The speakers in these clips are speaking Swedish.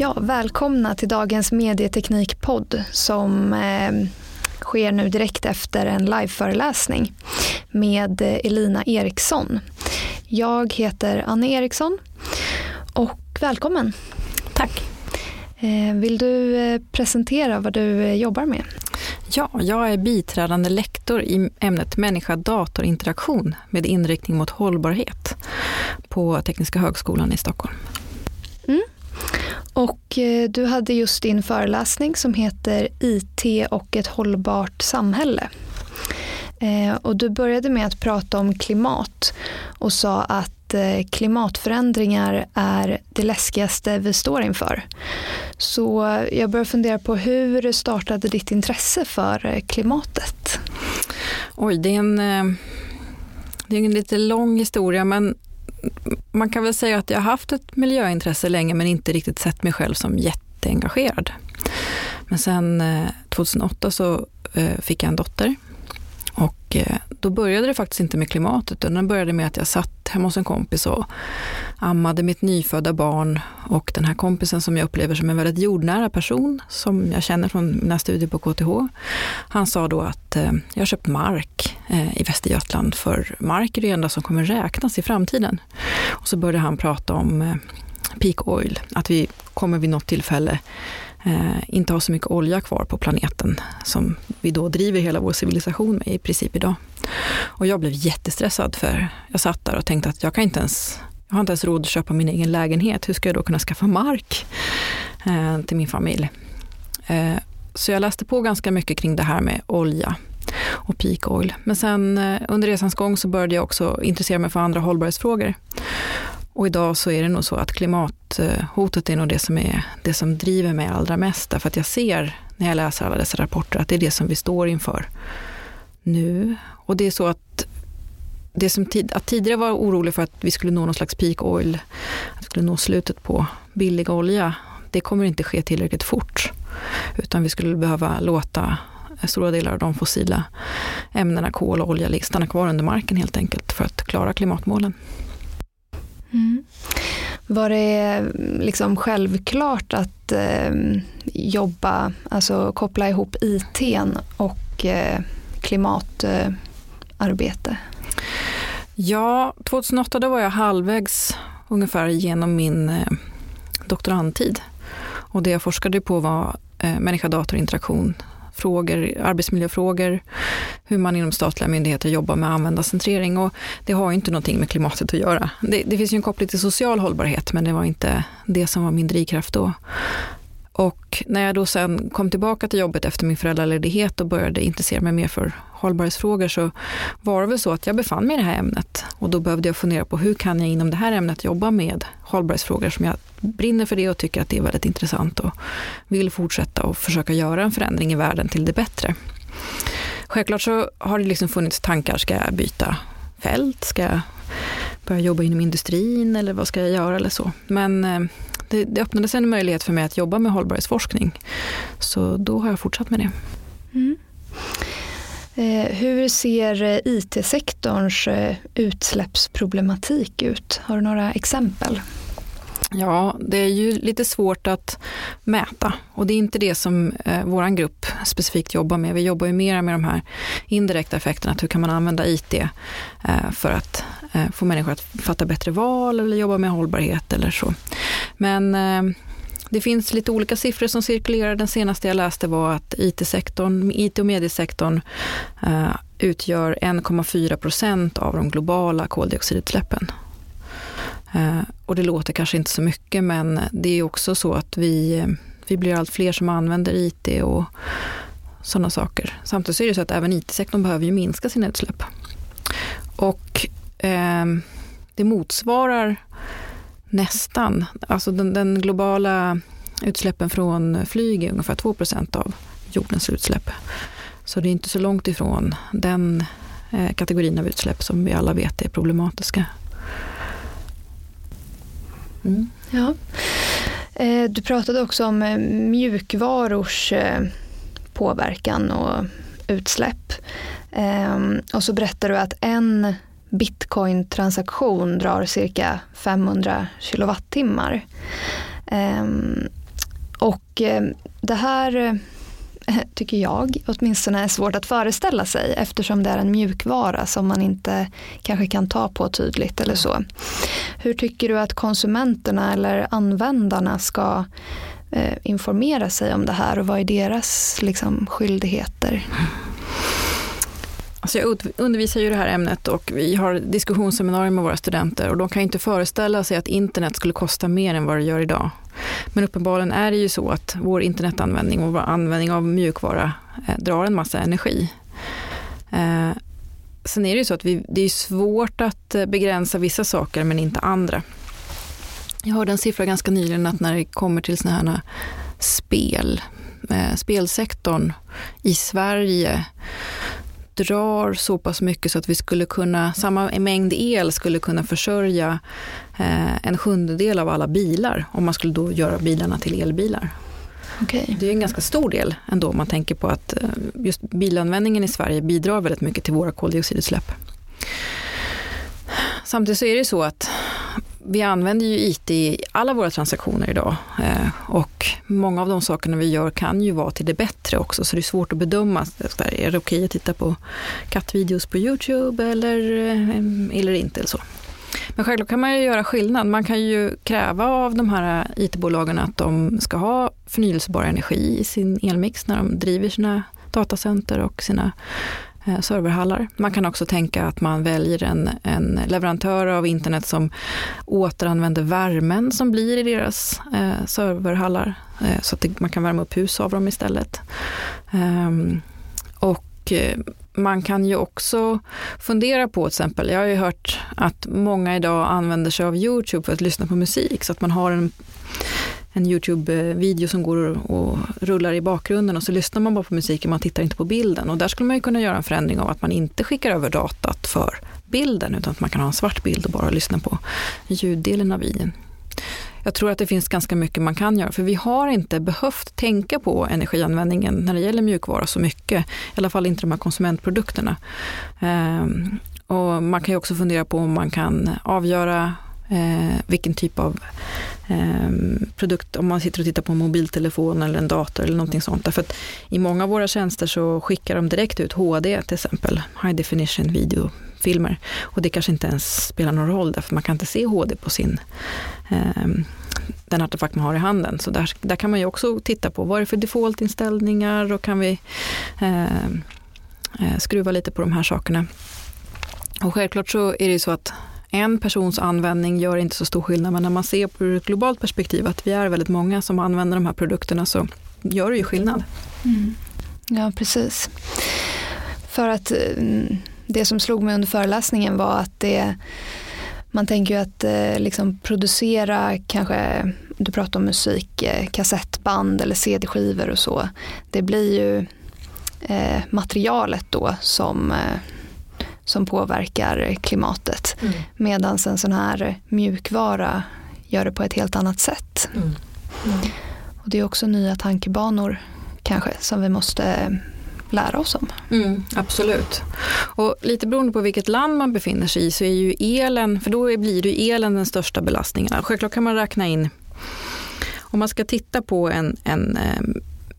Ja, välkomna till dagens medieteknikpodd som sker nu direkt efter en liveföreläsning med Elina Eriksson. Jag heter Anne Eriksson och välkommen. Tack. Vill du presentera vad du jobbar med? Ja, jag är biträdande lektor i ämnet människa-datorinteraktion med inriktning mot hållbarhet på Tekniska högskolan i Stockholm. Mm. Och du hade just din föreläsning som heter IT och ett hållbart samhälle. Och du började med att prata om klimat och sa att klimatförändringar är det läskigaste vi står inför. Så jag började fundera på hur startade ditt intresse för klimatet? Oj, det är en lite lång historia, men man kan väl säga att jag har haft ett miljöintresse länge men inte riktigt sett mig själv som jätteengagerad. Men sen 2008 så fick jag en dotter och då började det faktiskt inte med klimatet utan det började med att jag satt hemma hos en kompis och ammade mitt nyfödda barn, och den här kompisen som jag upplever som en väldigt jordnära person som jag känner från mina studier på KTH, han sa då att jag har köpt mark i Västergötland, för mark är det enda som kommer räknas i framtiden. Och så började han prata om peak oil, att vi kommer vid något tillfälle inte ha så mycket olja kvar på planeten som vi då driver hela vår civilisation med i princip idag. Och jag blev jättestressad, för jag satt där och tänkte att jag har inte ens råd att köpa min egen lägenhet. Hur ska jag då kunna skaffa mark till min familj? Så jag läste på ganska mycket kring det här med olja och peak oil. Men sen under resans gång så började jag också intressera mig för andra hållbarhetsfrågor. Och idag så är det nog så att klimathotet är nog det som driver mig allra mest. Därför att jag ser när jag läser alla dessa rapporter att det är det som vi står inför nu. Och det är så att att tidigare var orolig för att vi skulle nå någon slags peak oil, att vi skulle nå slutet på billig olja, det kommer inte ske tillräckligt fort. Utan vi skulle behöva låta stora delar av de fossila ämnena, kol och olja, stanna kvar under marken helt enkelt för att klara klimatmålen. Mm. Var det liksom självklart att jobba, alltså koppla ihop IT:n och klimatarbete? Ja, 2008 då var jag halvvägs ungefär genom min doktorandtid. Och det jag forskade på var människa-datorinteraktion, frågor, arbetsmiljöfrågor, hur man inom statliga myndigheter jobbar med användarcentrering, och det har ju inte någonting med klimatet att göra. Det finns ju en koppling till social hållbarhet, men det var inte det som var min drivkraft då. Och när jag då sen kom tillbaka till jobbet efter min föräldraledighet och började intressera mig mer för hållbarhetsfrågor, så var det väl så att jag befann mig i det här ämnet. Och då behövde jag fundera på hur kan jag inom det här ämnet jobba med hållbarhetsfrågor, som jag brinner för det och tycker att det är väldigt intressant och vill fortsätta och försöka göra en förändring i världen till det bättre. Självklart så har det liksom funnits tankar, ska jag byta fält? Ska jag börja jobba inom industrin eller vad ska jag göra eller så? Men det öppnades en möjlighet för mig att jobba med hållbarhetsforskning. Så då har jag fortsatt med det. Mm. Hur ser IT-sektorns utsläppsproblematik ut? Har du några exempel? Ja, det är ju lite svårt att mäta, och det är inte det som vår grupp specifikt jobbar med. Vi jobbar ju mer med de här indirekta effekterna, att hur kan man använda IT för att få människor att fatta bättre val eller jobba med hållbarhet eller så. Men det finns lite olika siffror som cirkulerar. Den senaste jag läste var att IT- och mediesektorn utgör 1,4% av de globala koldioxidutsläppen. Och det låter kanske inte så mycket, men det är också så att vi blir allt fler som använder IT och sådana saker. Samtidigt är det så att även IT-sektorn behöver ju minska sina utsläpp. Och det motsvarar nästan, alltså den globala utsläppen från flyg är ungefär 2% av jordens utsläpp. Så det är inte så långt ifrån den kategorin av utsläpp som vi alla vet är problematiska. Mm. Ja. Du pratade också om mjukvarors påverkan och utsläpp. Och så berättade du att en bitcoin-transaktion drar cirka 500 kilowattimmar. Och det här tycker jag åtminstone är svårt att föreställa sig, eftersom det är en mjukvara som man inte kanske kan ta på tydligt eller så. Hur tycker du att konsumenterna eller användarna ska informera sig om det här, och vad är deras liksom skyldigheter? Alltså jag undervisar ju det här ämnet och vi har diskussionsseminarier med våra studenter, och de kan inte föreställa sig att internet skulle kosta mer än vad det gör idag. Men uppenbarligen är det ju så att vår internetanvändning och vår användning av mjukvara drar en massa energi. Sen är det ju så att det är svårt att begränsa vissa saker men inte andra. Jag hörde en siffra ganska nyligen att när det kommer till sådana här spel, spelsektorn i Sverige drar så pass mycket så att vi skulle kunna, samma mängd el skulle kunna försörja en 7/1 av alla bilar, om man skulle då göra bilarna till elbilar. Okay. Det är en ganska stor del ändå, om man tänker på att just bilanvändningen i Sverige bidrar väldigt mycket till våra koldioxidutsläpp. Samtidigt så är det så att vi använder ju IT i alla våra transaktioner idag, och många av de sakerna vi gör kan ju vara till det bättre också, så det är svårt att bedöma. Är det okej att titta på kattvideos på YouTube eller inte eller så. Men självklart kan man ju göra skillnad. Man kan ju kräva av de här IT-bolagen att de ska ha förnyelsebar energi i sin elmix när de driver sina datacenter och sina serverhallar. Man kan också tänka att man väljer en leverantör av internet som återanvänder värmen som blir i deras serverhallar, så att man kan värma upp hus av dem istället. Man kan ju också fundera på till exempel, jag har ju hört att många idag använder sig av YouTube för att lyssna på musik, så att man har en YouTube-video som går och rullar i bakgrunden och så lyssnar man bara på musiken, man tittar inte på bilden. Och där skulle man ju kunna göra en förändring av att man inte skickar över datat för bilden, utan att man kan ha en svart bild och bara lyssna på ljuddelen av videon. Jag tror att det finns ganska mycket man kan göra, för vi har inte behövt tänka på energianvändningen när det gäller mjukvara så mycket, i alla fall inte de här konsumentprodukterna. Och man kan ju också fundera på om man kan avgöra vilken typ av produkt, om man sitter och tittar på en mobiltelefon eller en dator eller någonting sånt. Därför att i många av våra tjänster så skickar de direkt ut HD till exempel, high definition videofilmer, och det kanske inte ens spelar någon roll, därför man kan inte se HD på den artefakt man har i handen. Så där kan man ju också titta på, vad är det för defaultinställningar, och kan vi skruva lite på de här sakerna. Och självklart så är det ju så att en persons användning gör inte så stor skillnad, men när man ser på ett globalt perspektiv att vi är väldigt många som använder de här produkterna, så gör det ju skillnad. Mm. Ja, precis. För att det som slog mig under föreläsningen var att man tänker ju att liksom producera, kanske du pratar om musik, kassettband eller cd-skivor och så, det blir ju materialet då som påverkar klimatet. Mm. Medan en sån här mjukvara gör det på ett helt annat sätt. Mm. Mm. Och det är också nya tankebanor kanske som vi måste lära oss om. Mm, absolut. Och lite beroende på vilket land man befinner sig i så är ju elen, för då blir ju elen den största belastningen. Självklart kan man räkna in, om man ska titta på en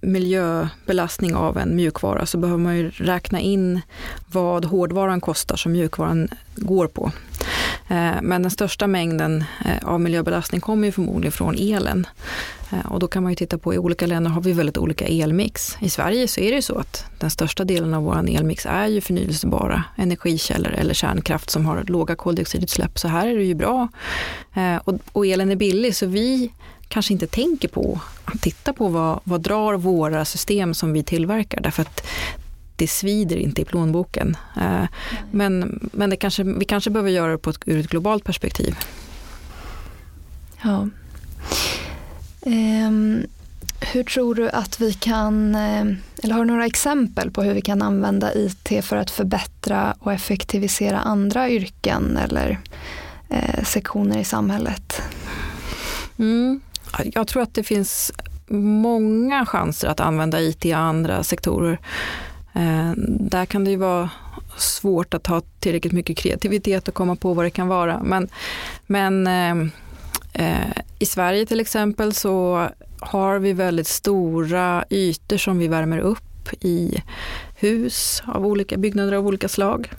miljöbelastning av en mjukvara, så behöver man ju räkna in vad hårdvaran kostar som mjukvaran går på. Men den största mängden av miljöbelastning kommer ju förmodligen från elen. Och då kan man ju titta på, i olika länder har vi väldigt olika elmix. I Sverige så är det ju så att den största delen av vår elmix är ju förnyelsebara energikällor eller kärnkraft som har låga koldioxidutsläpp. Så här är det ju bra. Och elen är billig, så vi kanske inte tänker på att titta på vad drar våra system som vi tillverkar, därför att det svider inte i plånboken. Men vi kanske behöver göra det ur ett globalt perspektiv. Ja. Hur tror du att vi kan, eller har du några exempel på hur vi kan använda IT för att förbättra och effektivisera andra yrken eller sektioner i samhället? Mm. Jag tror att det finns många chanser att använda IT i andra sektorer. Där kan det ju vara svårt att ha tillräckligt mycket kreativitet och komma på vad det kan vara. Men i Sverige till exempel så har vi väldigt stora ytor som vi värmer upp i hus av olika byggnader av olika slag.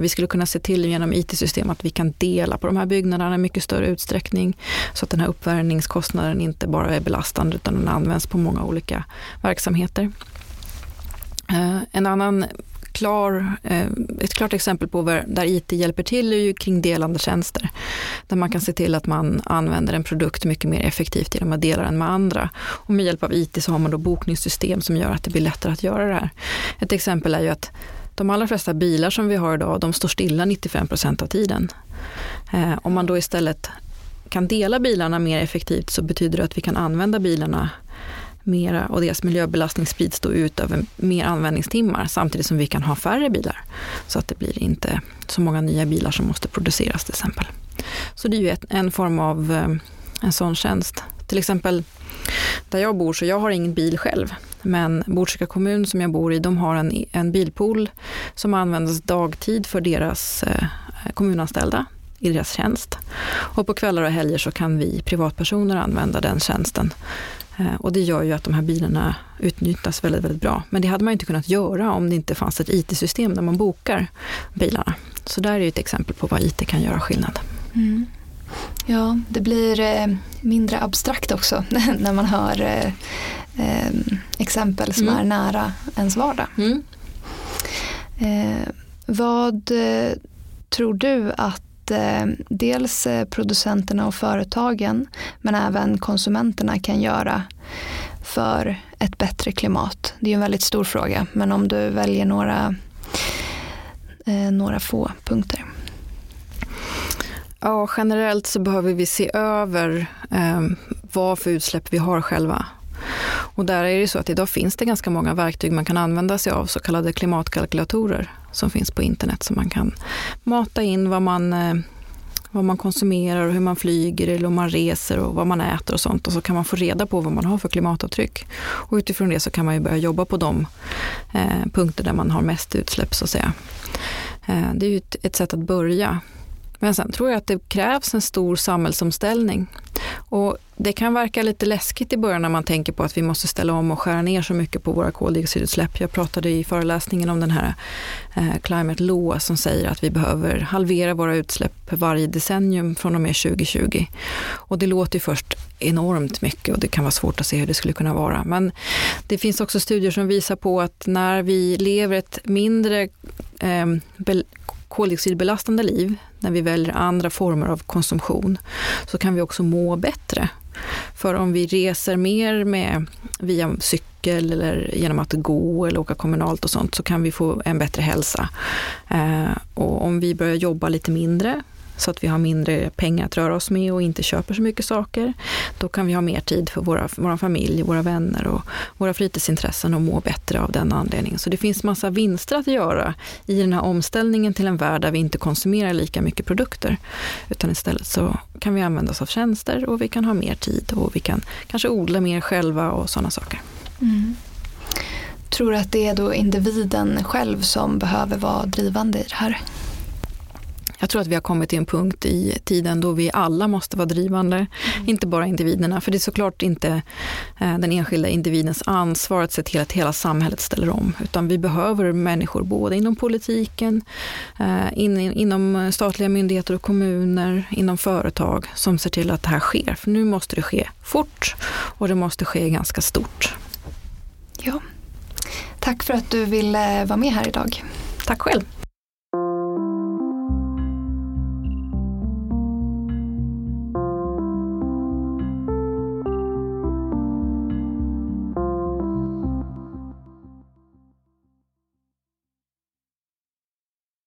Vi skulle kunna se till genom IT-system att vi kan dela på de här byggnaderna i mycket större utsträckning så att den här uppvärmningskostnaden inte bara är belastande utan den används på många olika verksamheter. En annan ett klart exempel på där IT hjälper till är ju kring delande tjänster. Där man kan se till att man använder en produkt mycket mer effektivt genom att dela den med andra. Och med hjälp av IT så har man då bokningssystem som gör att det blir lättare att göra det här. Ett exempel är ju att de allra flesta bilar som vi har idag, de står stilla 95% av tiden. Om man då istället kan dela bilarna mer effektivt så betyder det att vi kan använda bilarna mera och deras miljöbelastning sprids då ut över mer användningstimmar samtidigt som vi kan ha färre bilar så att det blir inte så många nya bilar som måste produceras till exempel. Så det är ju en form av en sån tjänst. Till exempel där jag bor så jag har ingen bil själv men Borstaka kommun som jag bor i de har en bilpool som används dagtid för deras kommunanställda i deras tjänst och på kvällar och helger så kan vi privatpersoner använda den tjänsten. Och det gör ju att de här bilarna utnyttjas väldigt, väldigt bra. Men det hade man ju inte kunnat göra om det inte fanns ett IT-system där man bokar bilarna. Så där är ju ett exempel på vad IT kan göra skillnad. Mm. Ja, det blir mindre abstrakt också när man hör exempel som är nära ens vardag. Mm. Vad tror du att dels producenterna och företagen men även konsumenterna kan göra för ett bättre klimat? Det är ju en väldigt stor fråga, men om du väljer några få punkter. Ja, generellt så behöver vi se över vad för utsläpp vi har själva. Och där är det så att idag finns det ganska många verktyg man kan använda sig av, så kallade klimatkalkylatorer som finns på internet som man kan mata in vad man konsumerar och hur man flyger eller om man reser och vad man äter och sånt, och så kan man få reda på vad man har för klimatavtryck och utifrån det så kan man ju börja jobba på de punkter där man har mest utsläpp så att säga. Det är ju ett sätt att börja. Men sen tror jag att det krävs en stor samhällsomställning. Och det kan verka lite läskigt i början när man tänker på att vi måste ställa om och skära ner så mycket på våra koldioxidutsläpp. Jag pratade i föreläsningen om den här Climate Law som säger att vi behöver halvera våra utsläpp varje decennium från och med 2020. Och det låter ju först enormt mycket och det kan vara svårt att se hur det skulle kunna vara. Men det finns också studier som visar på att när vi lever ett mindre koldioxidbelastande liv, när vi väljer andra former av konsumtion, så kan vi också må bättre. För om vi reser mer via cykel eller genom att gå eller åka kommunalt och sånt, så kan vi få en bättre hälsa. Och om vi börjar jobba lite mindre så att vi har mindre pengar att röra oss med och inte köper så mycket saker, då kan vi ha mer tid för vår familj, våra vänner och våra fritidsintressen och må bättre av den anledningen. Så det finns massa vinster att göra i den här omställningen till en värld där vi inte konsumerar lika mycket produkter, utan istället så kan vi använda oss av tjänster och vi kan ha mer tid och vi kan kanske odla mer själva och sådana saker. Mm. Tror du att det är då individen själv som behöver vara drivande i det här? Jag tror att vi har kommit till en punkt i tiden då vi alla måste vara drivande, inte bara individerna. För det är såklart inte den enskilda individens ansvar att se till att hela samhället ställer om. Utan vi behöver människor både inom politiken, inom statliga myndigheter och kommuner, inom företag som ser till att det här sker. För nu måste det ske fort och det måste ske ganska stort. Ja, tack för att du ville vara med här idag. Tack själv.